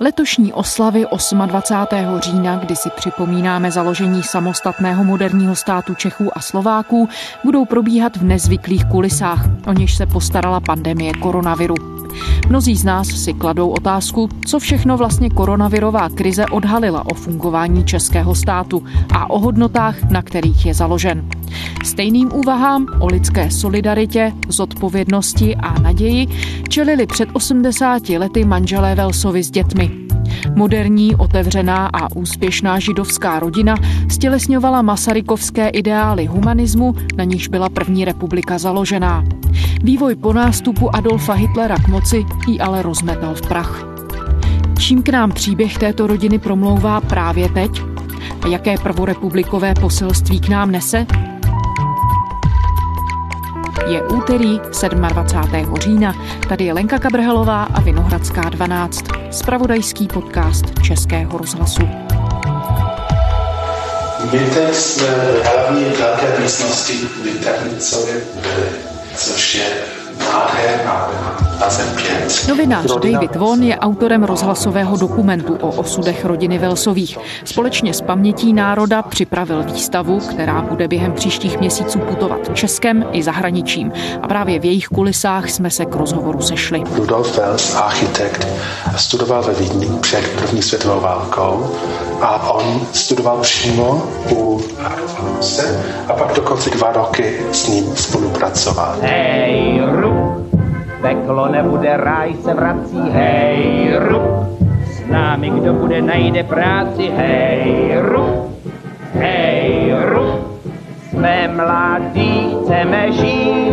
Letošní oslavy 28. října, kdy si připomínáme založení samostatného moderního státu Čechů a Slováků, budou probíhat v nezvyklých kulisách, o něž se postarala pandemie koronaviru. Mnozí z nás si kladou otázku, co všechno vlastně koronavirová krize odhalila o fungování českého státu a o hodnotách, na kterých je založen. Stejným úvahám o lidské solidaritě, zodpovědnosti a naději čelili před 80 lety manželé Welsovi s dětmi. Moderní, otevřená a úspěšná židovská rodina stělesňovala masarykovské ideály humanismu, na nichž byla první republika založená. Vývoj po nástupu Adolfa Hitlera k moci ji ale rozmetal v prach. Čím k nám příběh této rodiny promlouvá právě teď? A jaké prvorepublikové poselství k nám nese? Je úterý 27. října. Tady je Lenka Kabrhalová a Vinohradská 12. Zpravodajský podcast Českého rozhlasu. My teď jsme hlavně v velké místnosti Vytahnicově, což je Novinář David Vaughan je autorem rozhlasového dokumentu o osudech rodiny Welsových. Společně s Pamětí národa připravil výstavu, která bude během příštích měsíců putovat Českem i zahraničím. A právě v jejich kulisách jsme se k rozhovoru sešli. Rudolf Wels, architekt, studoval ve Vídni před první světovou válkou a on studoval přímo u Welse a pak dokonce 2 roky s ním spolupracoval. Hej, peklo nebude, ráj se vrací, hej, rup. S námi kdo bude, najde práci, hej, rup. Hej, rup. Jsme mladí, chceme žít,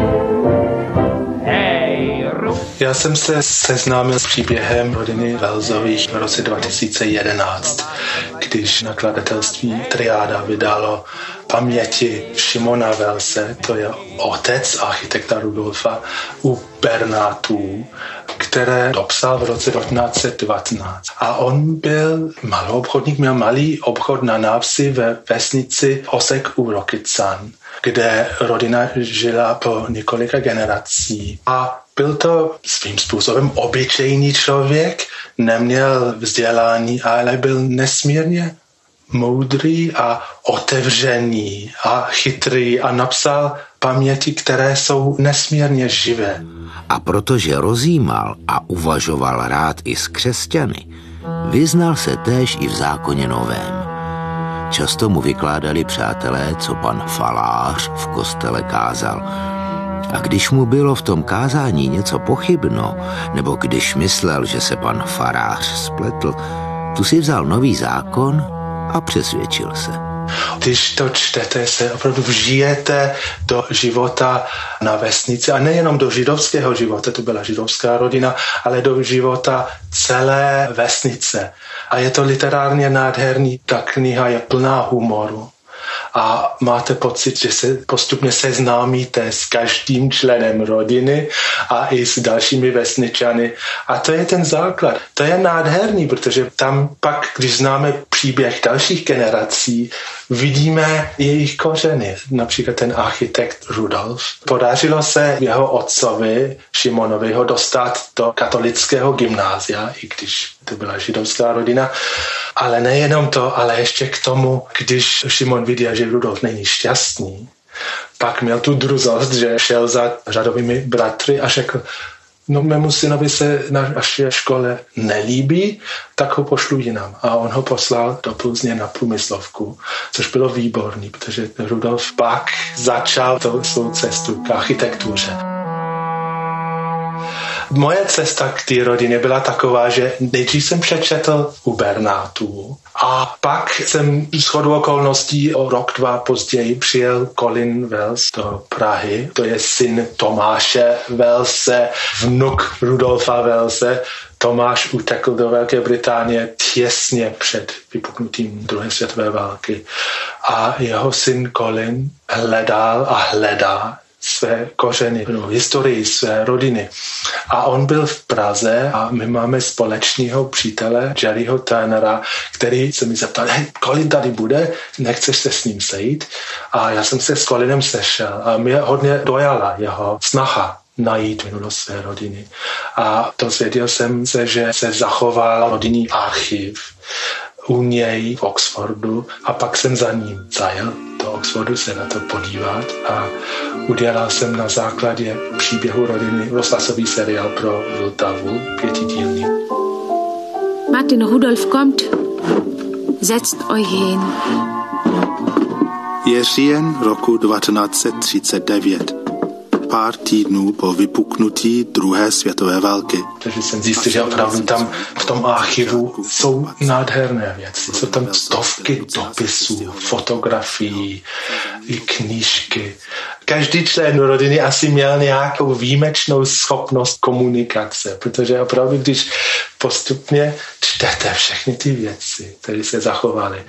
hej, rup. Já jsem se seznámil s příběhem rodiny Welsových v roce 2011, když nakladatelství Triáda vydalo Paměti Šimona Velse, to je otec architekta Rudolfa, u Bernátů, které dopsal v roce 1919. A on byl maloobchodník, měl malý obchod na návsi ve vesnici Osek u Rokycan, kde rodina žila po několika generací. A byl to svým způsobem obyčejný člověk, neměl vzdělání, ale byl nesmírně moudrý a otevřený a chytrý a napsal paměti, které jsou nesmírně živé. A protože rozjímal a uvažoval rád i s křesťany, vyznal se též i v zákoně novém. Často mu vykládali přátelé, co pan falář v kostele kázal. A když mu bylo v tom kázání něco pochybno, nebo když myslel, že se pan farář spletl, tu si vzal nový zákon a přesvědčil se. Když to čtete, se opravdu vžijete do života na vesnici a nejenom do židovského života, to byla židovská rodina, ale do života celé vesnice. A je to literárně nádherný, ta kniha je plná humoru. A máte pocit, že se postupně seznámíte s každým členem rodiny a i s dalšími vesničany. A to je ten základ. To je nádherný, protože tam pak, když známe příběh dalších generací, vidíme jejich kořeny. Například ten architekt Rudolf. Podařilo se jeho otcovi Šimonovi ho dostat do katolického gymnázia, i když to byla židovská rodina. Ale nejenom to, ale ještě k tomu, když Šimon viděl, že Rudolf není šťastný, pak měl tu druzost, že šel za řadovými bratry a řekl, no mému synovi se naše škole nelíbí, tak ho pošlu jinam. A on ho poslal do Plzně na průmyslovku, což bylo výborný, protože Rudolf pak začal svou cestu k architektuře. Moje cesta k té rodině byla taková, že nejdřív jsem přečetl u Bernátů a pak jsem shodou okolností o rok, 2 později přijel Colin Wells do Prahy. To je syn Tomáše Welse, vnuk Rudolfa Welse. Tomáš utekl do Velké Británie těsně před vypuknutím druhé světové války a jeho syn Colin hledal a hledá své kořeny, historii své rodiny. A on byl v Praze a my máme společného přítele Jerryho Turnera, který se mi zeptal, hej, Colin tady bude, nechceš se s ním sejít? A já jsem se s Colinem sešel a mě hodně dojala jeho snaha najít minulost své rodiny. A dozvěděl jsem se, že se zachoval rodinný archiv u něj v Oxfordu a pak jsem za ním zajel do Oxfordu se na to podívat a udělal jsem na základě příběhu rodiny rozhlasový seriál pro Vltavu, pětidílný. Martin, Rudolf kommt, setzt euch hin. Je říjen roku 1939, pár týdnů po vypuknutí druhé světové války. Takže jsem zjistil, že opravdu tam v tom archivu jsou nádherné věci. Jsou tam stovky dopisů, fotografií, i knížky. Každý člen rodiny asi měl nějakou výjimečnou schopnost komunikace, protože opravdu, když postupně čtete všechny ty věci, které se zachovaly,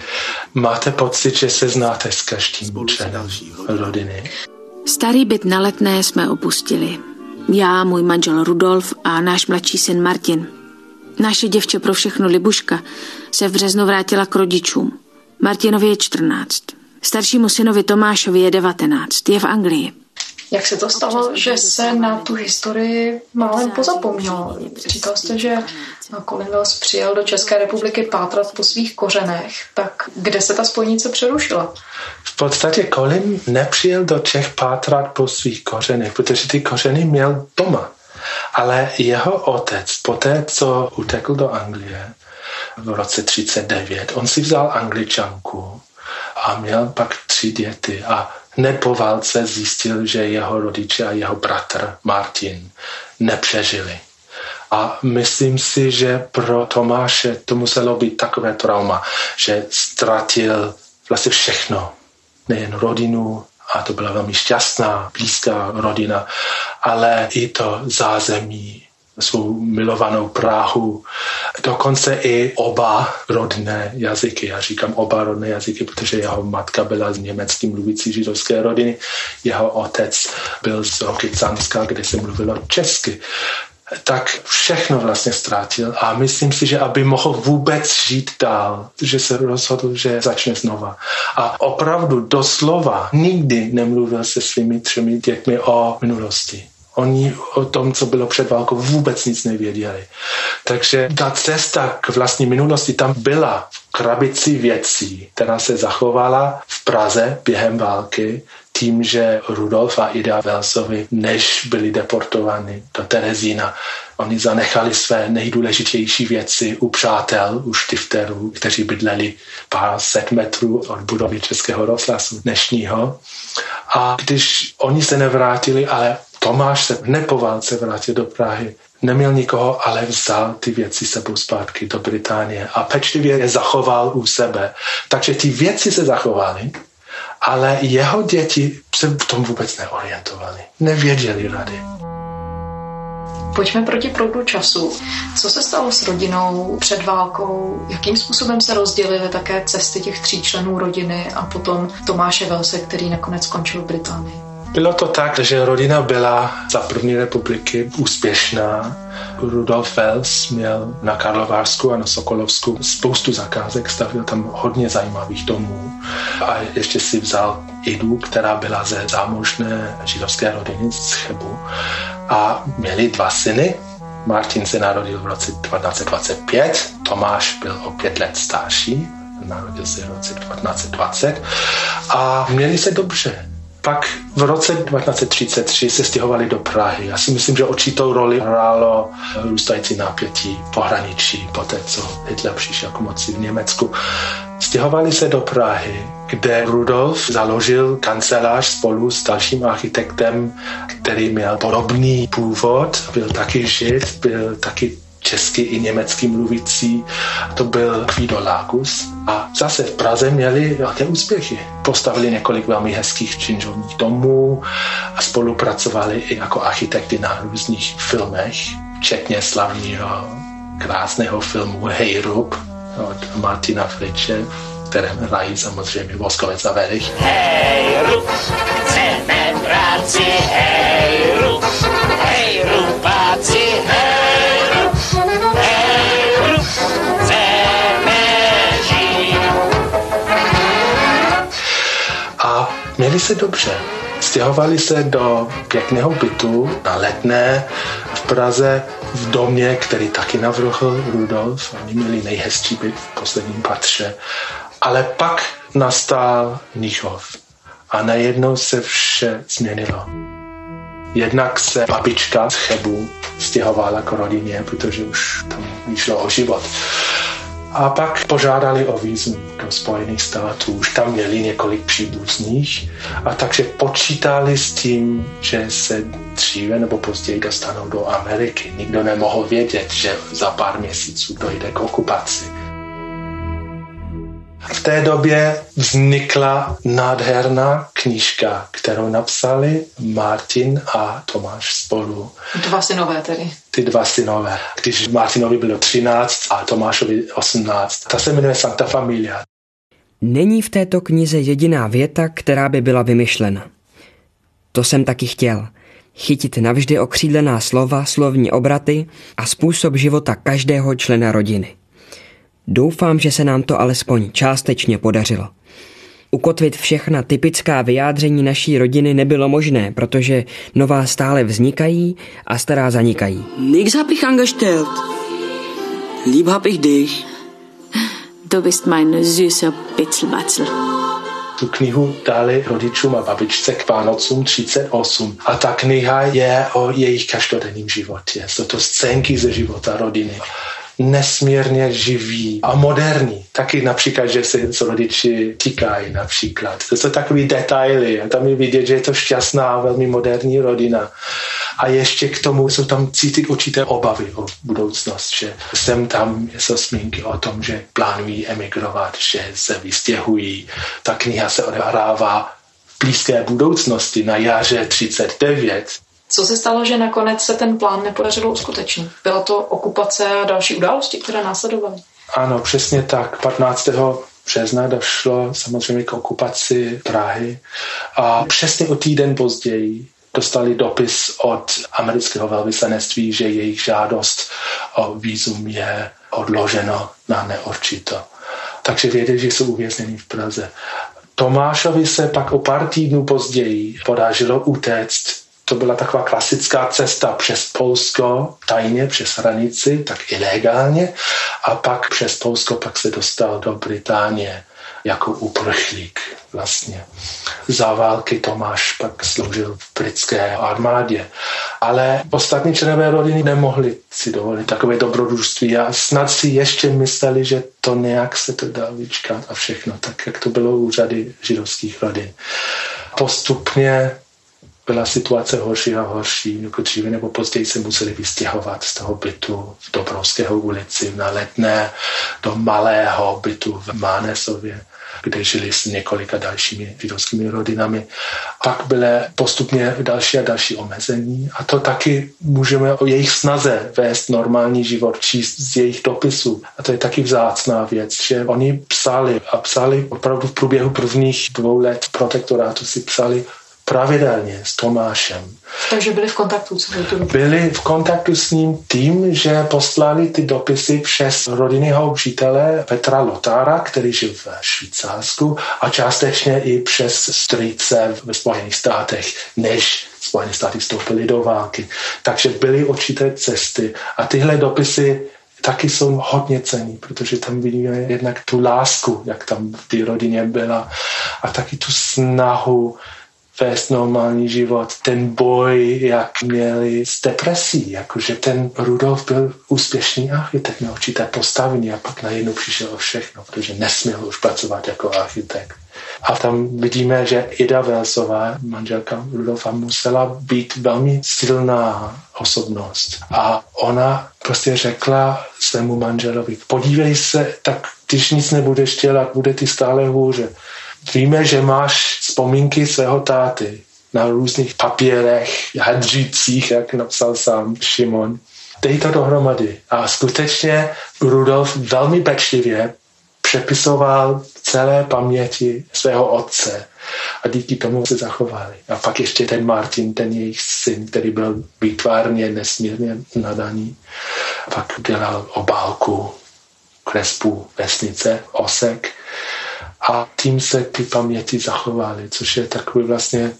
máte pocit, že se znáte s každým členem rodiny. Starý byt na Letné jsme opustili. Já, můj manžel Rudolf a náš mladší syn Martin. Naše děvče pro všechno Libuška se v březnu vrátila k rodičům. Martinovi je 14. Staršímu synovi Tomášovi je 19. Je v Anglii. Jak se to stalo, že se na tu historii málem pozapomnělo? Říkal jste, že Colin Wells přijel do České republiky pátrat po svých kořenech. Tak kde se ta spojnice přerušila? V podstatě Colin nepřijel do Čech pátrat po svých kořenech, protože ty kořeny měl doma. Ale jeho otec, poté co utekl do Anglie v roce 1939, on si vzal Angličanku a měl pak 3 děti a hned po válce zjistil, že jeho rodiče a jeho bratr Martin nepřežili. A myslím si, že pro Tomáše to muselo být takové trauma, že ztratil vlastně všechno, nejen rodinu, a to byla velmi šťastná, blízká rodina, ale i to zázemí, svou milovanou Prahu, dokonce i oba rodné jazyky. Já říkám oba rodné jazyky, protože jeho matka byla z německy mluvící židovské rodiny, jeho otec byl z Rokycanska, kde se mluvilo česky. Tak všechno vlastně ztratil a myslím si, že aby mohl vůbec žít dál, že se rozhodl, že začne znova. A opravdu doslova nikdy nemluvil se svými 3 dětmi o minulosti. Oni o tom, co bylo před válkou, vůbec nic nevěděli. Takže ta cesta k vlastní minulosti tam byla v krabici věcí, která se zachovala v Praze během války tím, že Rudolf a Ida Welsovi, než byli deportováni do Terezína, oni zanechali své nejdůležitější věci u přátel, u štifterů, kteří bydleli pár set metrů od budovy Českého rozhlasu dnešního. A když oni se nevrátili, ale Tomáš se hned po válce vrátil do Prahy. Neměl nikoho, ale vzal ty věci sebou zpátky do Británie a pečlivě je zachoval u sebe. Takže ty věci se zachovaly, ale jeho děti se v tom vůbec neorientovaly. Nevěděli rady. Pojďme proti proudu času. Co se stalo s rodinou před válkou? Jakým způsobem se rozdělily také cesty těch 3 členů rodiny a potom Tomáše Welse, který nakonec skončil v Británii? Bylo to tak, že rodina byla za první republiky úspěšná. Rudolf Wels měl na Karlovarsku a na Sokolovsku spoustu zakázek, stavil tam hodně zajímavých domů. A ještě si vzal Idu, která byla ze zámožné židovské rodiny z Chebu. A měli 2 syny. Martin se narodil v roce 1925, Tomáš byl o 5 let starší, narodil se v roce 1920 a měli se dobře. Pak v roce 1933 se stěhovali do Prahy. Já si myslím, že určitou roli hrálo růstající napětí pohraničí, poté co Hitler přišel k moci v Německu. Stěhovali se do Prahy, kde Rudolf založil kancelář spolu s dalším architektem, který měl podobný původ, byl taky Žid, byl taky česky i německy mluvící, to byl Kvido Lagus. A zase v Praze měli velké úspěchy. Postavili několik velmi hezkých činžovních domů a spolupracovali i jako architekty na různých filmech, včetně slavního krásného filmu Hejrub od Martina Friče, v kterém hrají samozřejmě Voskovec a Werich. Hejrub, chceme práci, hejrub, hejrubáci, hejrub, hejrub, chceme žít. A my měli se dobře. Stěhovali se do pěkného bytu na Letné v Praze v domě, který taky navrhl Rudolf. Oni měli nejhezčí byt v posledním patře. Ale pak nastal Mnichov a najednou se vše změnilo. Jednak se babička z Chebu stěhovala k rodině, protože už tam šlo o život. A pak požádali o vízum do Spojených států. Už tam měli několik příbuzných a takže počítali s tím, že se dříve nebo později dostanou do Ameriky. Nikdo nemohl vědět, že za pár měsíců dojde k okupaci. V té době vznikla nádherná knížka, kterou napsali Martin a Tomáš spolu. Dva synové tedy. Ty dva synové. Když Martinovi bylo 13 a Tomášovi 18. Ta se jmenuje Santa Familia. Není v této knize jediná věta, která by byla vymyšlena. To jsem taky chtěl. Chytit navždy okřídlená slova, slovní obraty a způsob života každého člena rodiny. Doufám, že se nám to alespoň částečně podařilo. Ukotvit všechna typická vyjádření naší rodiny nebylo možné, protože nová stále vznikají a stará zanikají. Nix hab ich angestellt. Lieb hab ich dich. Du bist mein süßer Bitzelbatzel. Tu knihu dali rodičům a babičce k Vánocům 38. A ta kniha je o jejich každodenním životě. Jsou to scénky ze života rodiny. Nesmírně živý a moderní. Taky například, že se rodiči týkají například. To jsou takový detaily. Tam je vidět, že je to šťastná, velmi moderní rodina. A ještě k tomu jsou tam cítit určité obavy o budoucnost, že sem tam jsou zmínky o tom, že plánují emigrovat, že se vystěhují. Ta kniha se odehrává v blízké budoucnosti na jaře 1939. Co se stalo, že nakonec se ten plán nepodařilo uskutečnit? Byla to okupace a další události, které následovaly? Ano, přesně tak. 15. března došlo samozřejmě k okupaci Prahy a přesně o týden později dostali dopis od amerického velvyslanectví, že jejich žádost o vízum je odloženo na neurčito. Takže věděli, že jsou uvězněni v Praze. Tomášovi se pak o pár týdnů později podařilo utéct. To byla taková klasická cesta přes Polsko, tajně přes hranici, tak ilegálně. A pak přes Polsko pak se dostal do Británie jako uprchlík vlastně. Za války Tomáš pak sloužil v britské armádě. Ale ostatní členové rodiny nemohli si dovolit takové dobrodružství a snad si ještě mysleli, že to nějak se to dá vyčkat a všechno, tak jak to bylo u řady židovských rodin. Postupně byla situace horší a horší, jako dříve nebo později se museli vystěhovat z toho bytu v Dobrovského ulici na Letné do malého bytu v Mánesově, kde žili s několika dalšími židovskými rodinami. Pak byly postupně další a další omezení a to taky můžeme o jejich snaze vést normální život, číst z jejich dopisů. A to je taky vzácná věc, že oni psali a psali opravdu v průběhu prvních 2 let protektorátu si psali pravidelně s Tomášem. Takže byli v kontaktu s ním? Byli v kontaktu s ním tím, že poslali ty dopisy přes rodinného přítele Petra Lotara, který žil v Švýcarsku, a částečně i přes strýce ve Spojených státech, než Spojené státy vstoupily do války. Takže byly určité cesty a tyhle dopisy taky jsou hodně cenný, protože tam vidíme jednak tu lásku, jak tam v té rodině byla, a taky tu snahu vést normální život, ten boj, jak měli s depresí, jakože ten Rudolf byl úspěšný architekt na určité postavení a pak najednou přišel o všechno, protože nesměl už pracovat jako architekt. A tam vidíme, že Ida Welsová, manželka Rudolfa, musela být velmi silná osobnost. A ona prostě řekla svému manželovi, podívej se, tak když nic nebudeš dělat, bude ti stále hůře. Víme, že máš vzpomínky svého táty na různých papírech, hadřících, jak napsal sám Šimon. Dej to dohromady. A skutečně Rudolf velmi pečlivě přepisoval celé paměti svého otce. A díky tomu se zachovali. A pak ještě ten Martin, ten jejich syn, který byl výtvarně nesmírně nadaný. Pak dělal obálku, kresbu vesnice Osek. a tím se ty paměti zachovaly, což je takový vlastně,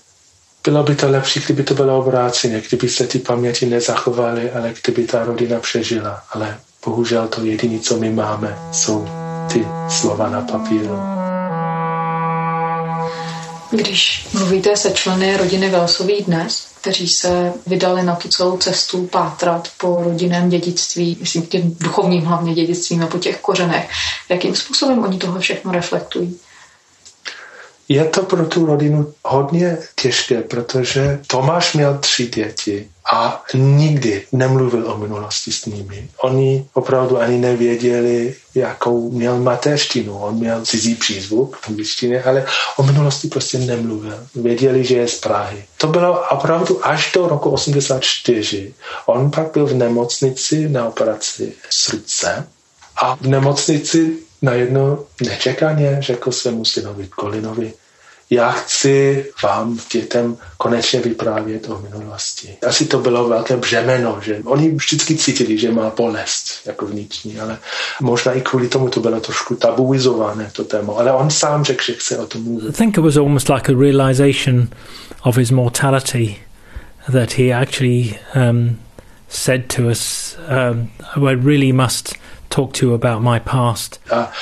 bylo by to lepší, kdyby to bylo obráceně, kdyby se ty paměti nezachovaly, ale kdyby ta rodina přežila. Ale bohužel to jediné, co my máme, jsou ty slova na papíru. Když mluvíte se členy rodiny Welsových dnes, kteří se vydali na tu celou cestu pátrat po rodinném dědictví, myslím tím duchovním hlavně dědictvím a po těch kořenech, jakým způsobem oni toho všechno reflektují? Je to pro tu rodinu hodně těžké, protože Tomáš měl 3 děti a nikdy nemluvil o minulosti s nimi. Oni opravdu ani nevěděli, jakou měl mateřštinu. On měl cizí přízvuk v angličtině, ale o minulosti prostě nemluvil. Věděli, že je z Prahy. To bylo opravdu až do roku 1984. On pak byl v nemocnici na operaci srdce a v nemocnici najednou nečekaně řekl svému synovi Colinovi: já chci vám, dětem, konečně vyprávět o minulosti. Asi to bylo velké břemeno, že oni vždycky cítili, že má bolest, jako vnitřní, ale možná i kvůli tomu to bylo trošku tabuizované, to téma, ale on sám řekl, že chce o tom mluvit. I think it was almost like a realization of his mortality that he actually said to us, I really must talk to you about my past. A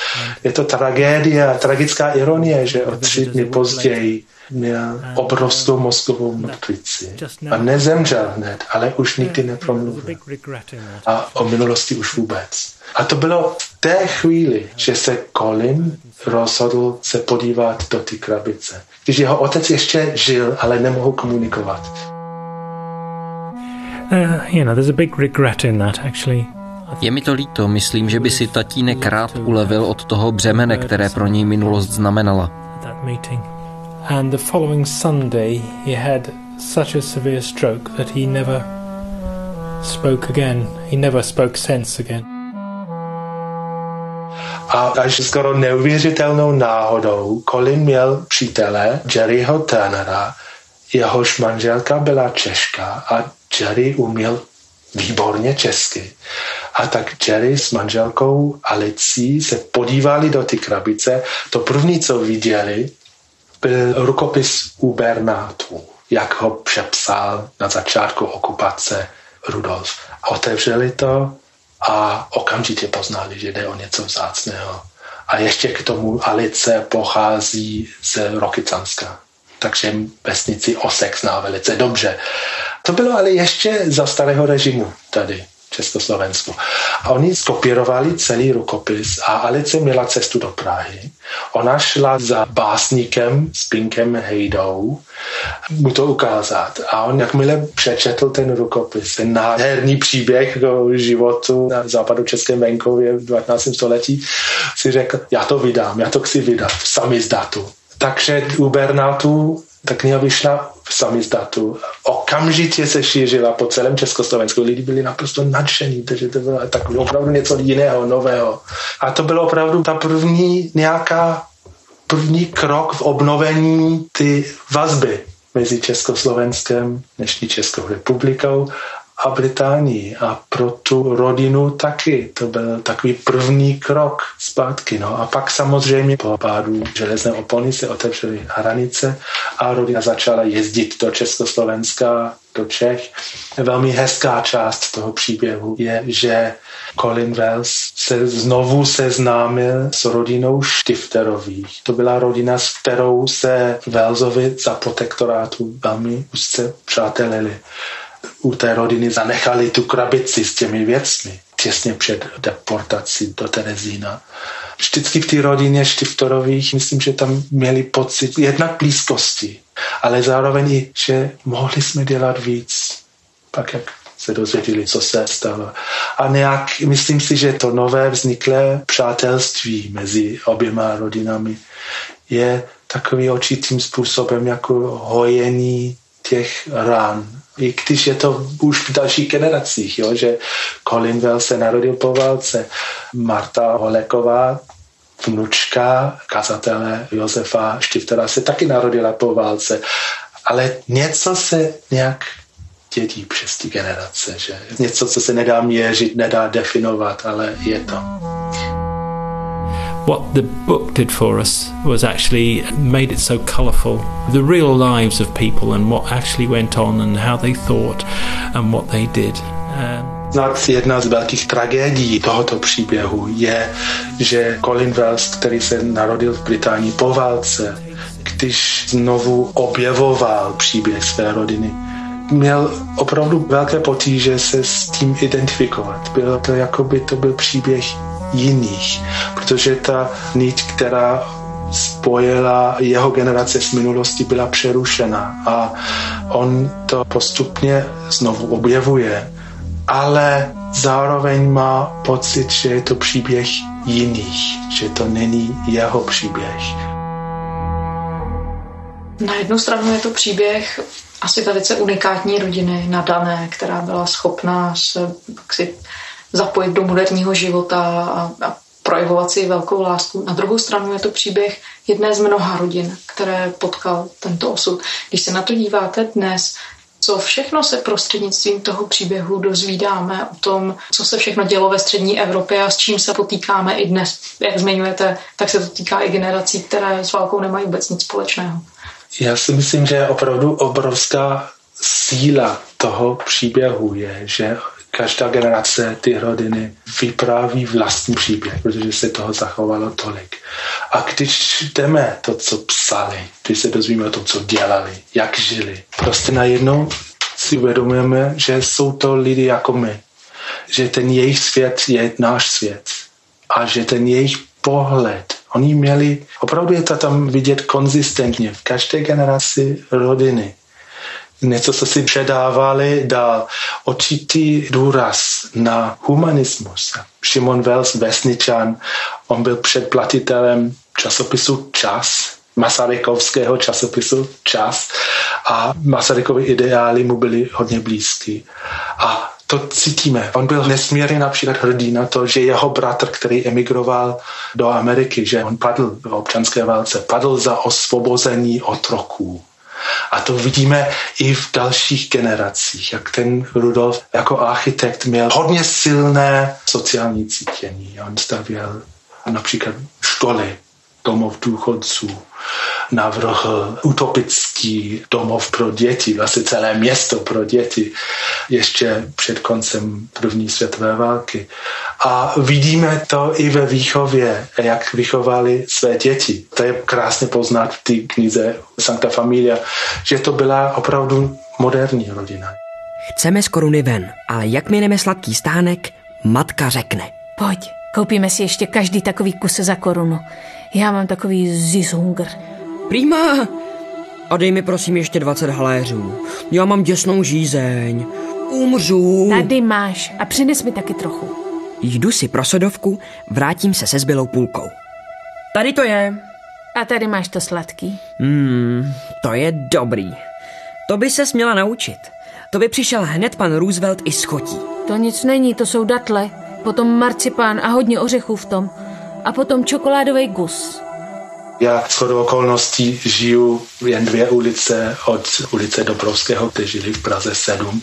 je to tragédia, tragická ironie, že o 3 dny později měl obrovskou mozkovou mrtvici a nezemřel hned, ale už nikdy nepromluvil. A o minulosti už vůbec. A to bylo v té chvíli, že se Colin rozhodl se podívat do ty krabice. Když jeho otec ještě žil, ale nemohl komunikovat. There's a big regret in that, actually. Je mi to líto, myslím, že by si tatínek rád ulevil od toho břemene, které pro něj minulost znamenala. And the following Sunday he had such a severe stroke that he never spoke again. He never spoke since again. A až skoro neuvěřitelnou náhodou Colin měl přítele Jerryho Turnera. Jehož manželka byla Češka a Jerry uměl výborně česky. A tak Jerry s manželkou Alicí se podívali do ty krabice. To první, co viděli, byl rukopis Ubernátu, jak ho přepsal na začátku okupace Rudolf. Otevřeli to a okamžitě poznali, že jde o něco vzácného. A ještě k tomu Alice pochází z Rokycanska. Takže vesnici Osek zná velice dobře. To bylo ale ještě za starého režimu tady v Československu. A oni skopírovali celý rukopis a Alice měla cestu do Prahy. Ona šla za básníkem s Pinkem Hejdou mu to ukázat. A on jakmile přečetl ten rukopis, ten nádherný příběh do životu na západu českém venkově v 19. století, si řekl: já to vydám, já to chci vydat v samizdatu. Takže Ubernátu, ta kniha vyšla v samizdatu. Okamžitě se šířila po celém Československu. Lidi byli naprosto nadšení, takže to bylo tak opravdu něco jiného, nového. A to bylo opravdu ta první krok v obnovení ty vazby mezi Československem, dnešní Českou republikou a Británií. A pro tu rodinu taky. To byl takový první krok zpátky. No. A pak samozřejmě po pádu železné opony se otevřely hranice a rodina začala jezdit do Československa, do Čech. Velmi hezká část toho příběhu je, že Colin Wells se znovu seznámil s rodinou Štifterových. To byla rodina, s kterou se Welsovi za protektorátu velmi úzce přátelili. U té rodiny zanechali tu krabici s těmi věcmi těsně před deportací do Terezína. Vždycky v té rodině Štifterových, myslím, že tam měli pocit jednak blízkosti, ale zároveň i, že mohli jsme dělat víc. Pak jak se dozvěděli, co se stalo. A nějak, myslím si, že to nové vzniklé přátelství mezi oběma rodinami je takový určitým způsobem jako hojení těch rán. I když je to už v dalších generacích, jo, že Colin Wells se narodil po válce, Marta Holeková, vnučka kazatele Josefa Štiftera, se taky narodila po válce, ale něco se nějak dědí přes ty generace, že něco, co se nedá měřit, nedá definovat, ale je to. what the book did for us was actually made it so colourful. The real lives of people and what actually went on and how they thought and what they did. Jedna z velkých tragédií tohoto příběhu je, že Colin Wells, který se narodil v Británii po válce, když znovu objevoval příběh své rodiny, měl opravdu velké potíže se s tím identifikovat. Bylo to, jako by to byl příběh jiných, protože ta nit, která spojila jeho generace s minulostí, byla přerušena a on to postupně znovu objevuje, ale zároveň má pocit, že je to příběh jiných, že to není jeho příběh. Na jednu stranu je to příběh asi velice unikátní rodiny nadané, která byla schopná se zapojit do moderního života a projevovat si velkou lásku. Na druhou stranu je to příběh jedné z mnoha rodin, které potkal tento osud. Když se na to díváte dnes, co všechno se prostřednictvím toho příběhu dozvídáme o tom, co se všechno dělo ve střední Evropě a s čím se potýkáme i dnes. Jak zmiňujete, tak se to týká i generací, které s válkou nemají vůbec nic společného. Já si myslím, že opravdu obrovská síla toho příběhu je, že každá generace ty rodiny vypráví vlastní příběh, protože se toho zachovalo tolik. A když čteme to, co psali, když se dozvíme o tom, co dělali, jak žili, prostě najednou si uvědomujeme, že jsou to lidi jako my. Že ten jejich svět je náš svět. A že ten jejich pohled, oni měli, opravdu je to tam vidět konzistentně v každé generaci rodiny. Něco, co si předávali, dal určitý důraz na humanismus. Šimon Wels, vesničan, on byl předplatitelem časopisu Čas, masarykovského časopisu Čas, a Masarykovi ideály mu byly hodně blízký. A to cítíme. On byl nesmírně například hrdý na to, že jeho bratr, který emigroval do Ameriky, že on padl v občanské válce, padl za osvobození otroků. A to vidíme i v dalších generacích, jak ten Rudolf jako architekt měl hodně silné sociální cítění. On stavěl například školy, domov důchodců, navrhl utopický domov pro děti, vlastně celé město pro děti, ještě před koncem první světové války. A vidíme to i ve výchově, jak vychovali své děti. To je krásně poznat v té knize Santa Familia, že to byla opravdu moderní rodina. Chceme z koruny ven, ale jak mineme sladký stánek, matka řekne. Pojď, koupíme si ještě každý takový kus za korunu. Já mám takový zizhungr. Prýma! A dej mi prosím ještě 20 haléřů. Já mám děsnou žízeň. Umřu. Tady máš a přines mi taky trochu. Jdu si pro sodovku, vrátím se zbylou půlkou. Tady to je. A tady máš to sladký. To je dobrý. To by ses měla naučit. To by přišel hned pan Roosevelt i schotí. To nic není, to jsou datle. Potom marcipán a hodně ořechů v tom. A potom čokoládový gus. Já shodou okolností žiju jen 2 ulice od ulice Dobrovského, kde žili v Praze 7.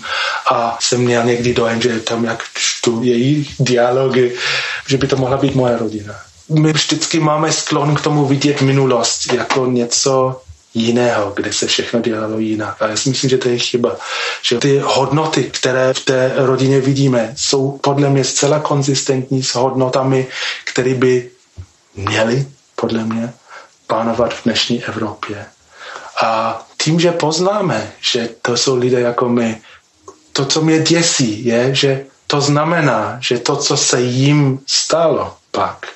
A jsem měl někdy dojem, že tam jak čtu její dialogy, že by to mohla být moje rodina. My vždycky máme sklon k tomu vidět minulost jako něco jiného, kde se všechno dělalo jinak. A já si myslím, že to je chyba. Že ty hodnoty, které v té rodině vidíme, jsou podle mě zcela konzistentní s hodnotami, které by měly, podle mě, pánovat v dnešní Evropě. A tím, že poznáme, že to jsou lidé jako my, to, co mě děsí, je, že to znamená, že to, co se jim stalo pak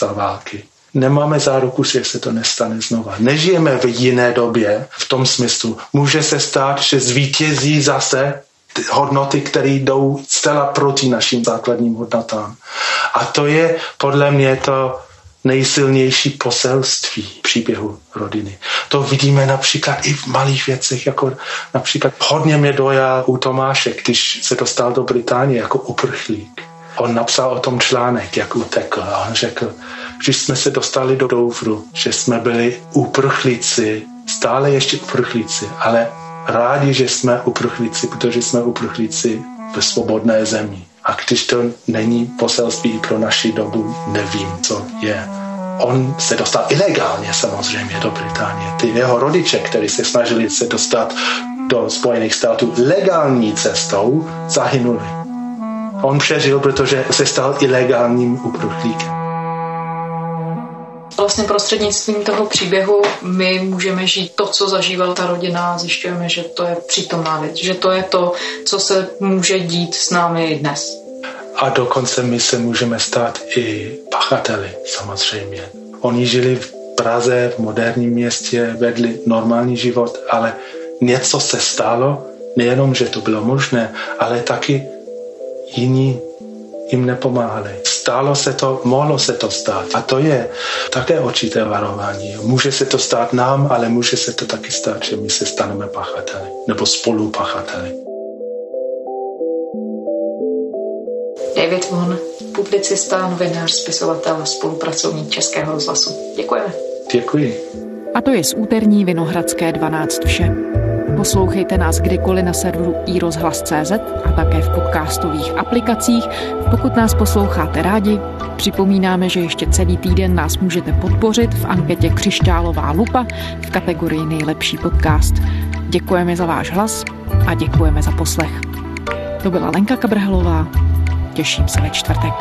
za války, nemáme záruku, že se to nestane znova. Nežijeme v jiné době v tom smyslu. Může se stát, že zvítězí zase hodnoty, které jdou zcela proti našim základním hodnotám. A to je podle mě to nejsilnější poselství příběhu rodiny. To vidíme například i v malých věcech, jako například hodně mě dojal u Tomáše, když se dostal do Británie jako uprchlík. On napsal o tom článek, jak utekl, a on řekl, že jsme se dostali do Douvru, že jsme byli uprchlíci, stále ještě uprchlíci, ale rádi, že jsme uprchlíci, protože jsme uprchlíci ve svobodné zemi. A když to není poselství pro naši dobu, nevím, co je. on se dostal ilegálně samozřejmě do Británie. Ty jeho rodiče, kteří se snažili se dostat do Spojených států legální cestou, zahynuli. On přežil, protože se stal ilegálním uprchlíkem. Vlastně prostřednictvím toho příběhu my můžeme žít to, co zažívala ta rodina, zjišťujeme, že to je přítomná věc, že to je to, co se může dít s námi dnes. A dokonce my se můžeme stát i pachateli, samozřejmě. Oni žili v Praze, v moderním městě, vedli normální život, ale něco se stalo, nejenom, že to bylo možné, ale taky jiní jim nepomáhali. Stalo se to, mohlo se to stát. A to je také určité varování. Může se to stát nám, ale může se to taky stát, že my se staneme pachateli nebo spolupachateli. David Vaughan, publicista, novinář, spisovatel a spolupracovník Českého rozhlasu. Děkujeme. Děkuji. A to je z úterní Vinohradské 12 vše. Poslouchejte nás kdykoliv na serveru iRozhlas.cz a také v podcastových aplikacích. Pokud nás posloucháte rádi, připomínáme, že ještě celý týden nás můžete podpořit v anketě Křišťálová lupa v kategorii Nejlepší podcast. Děkujeme za váš hlas a děkujeme za poslech. To byla Lenka Kabrhalová. Těším se ve čtvrtek.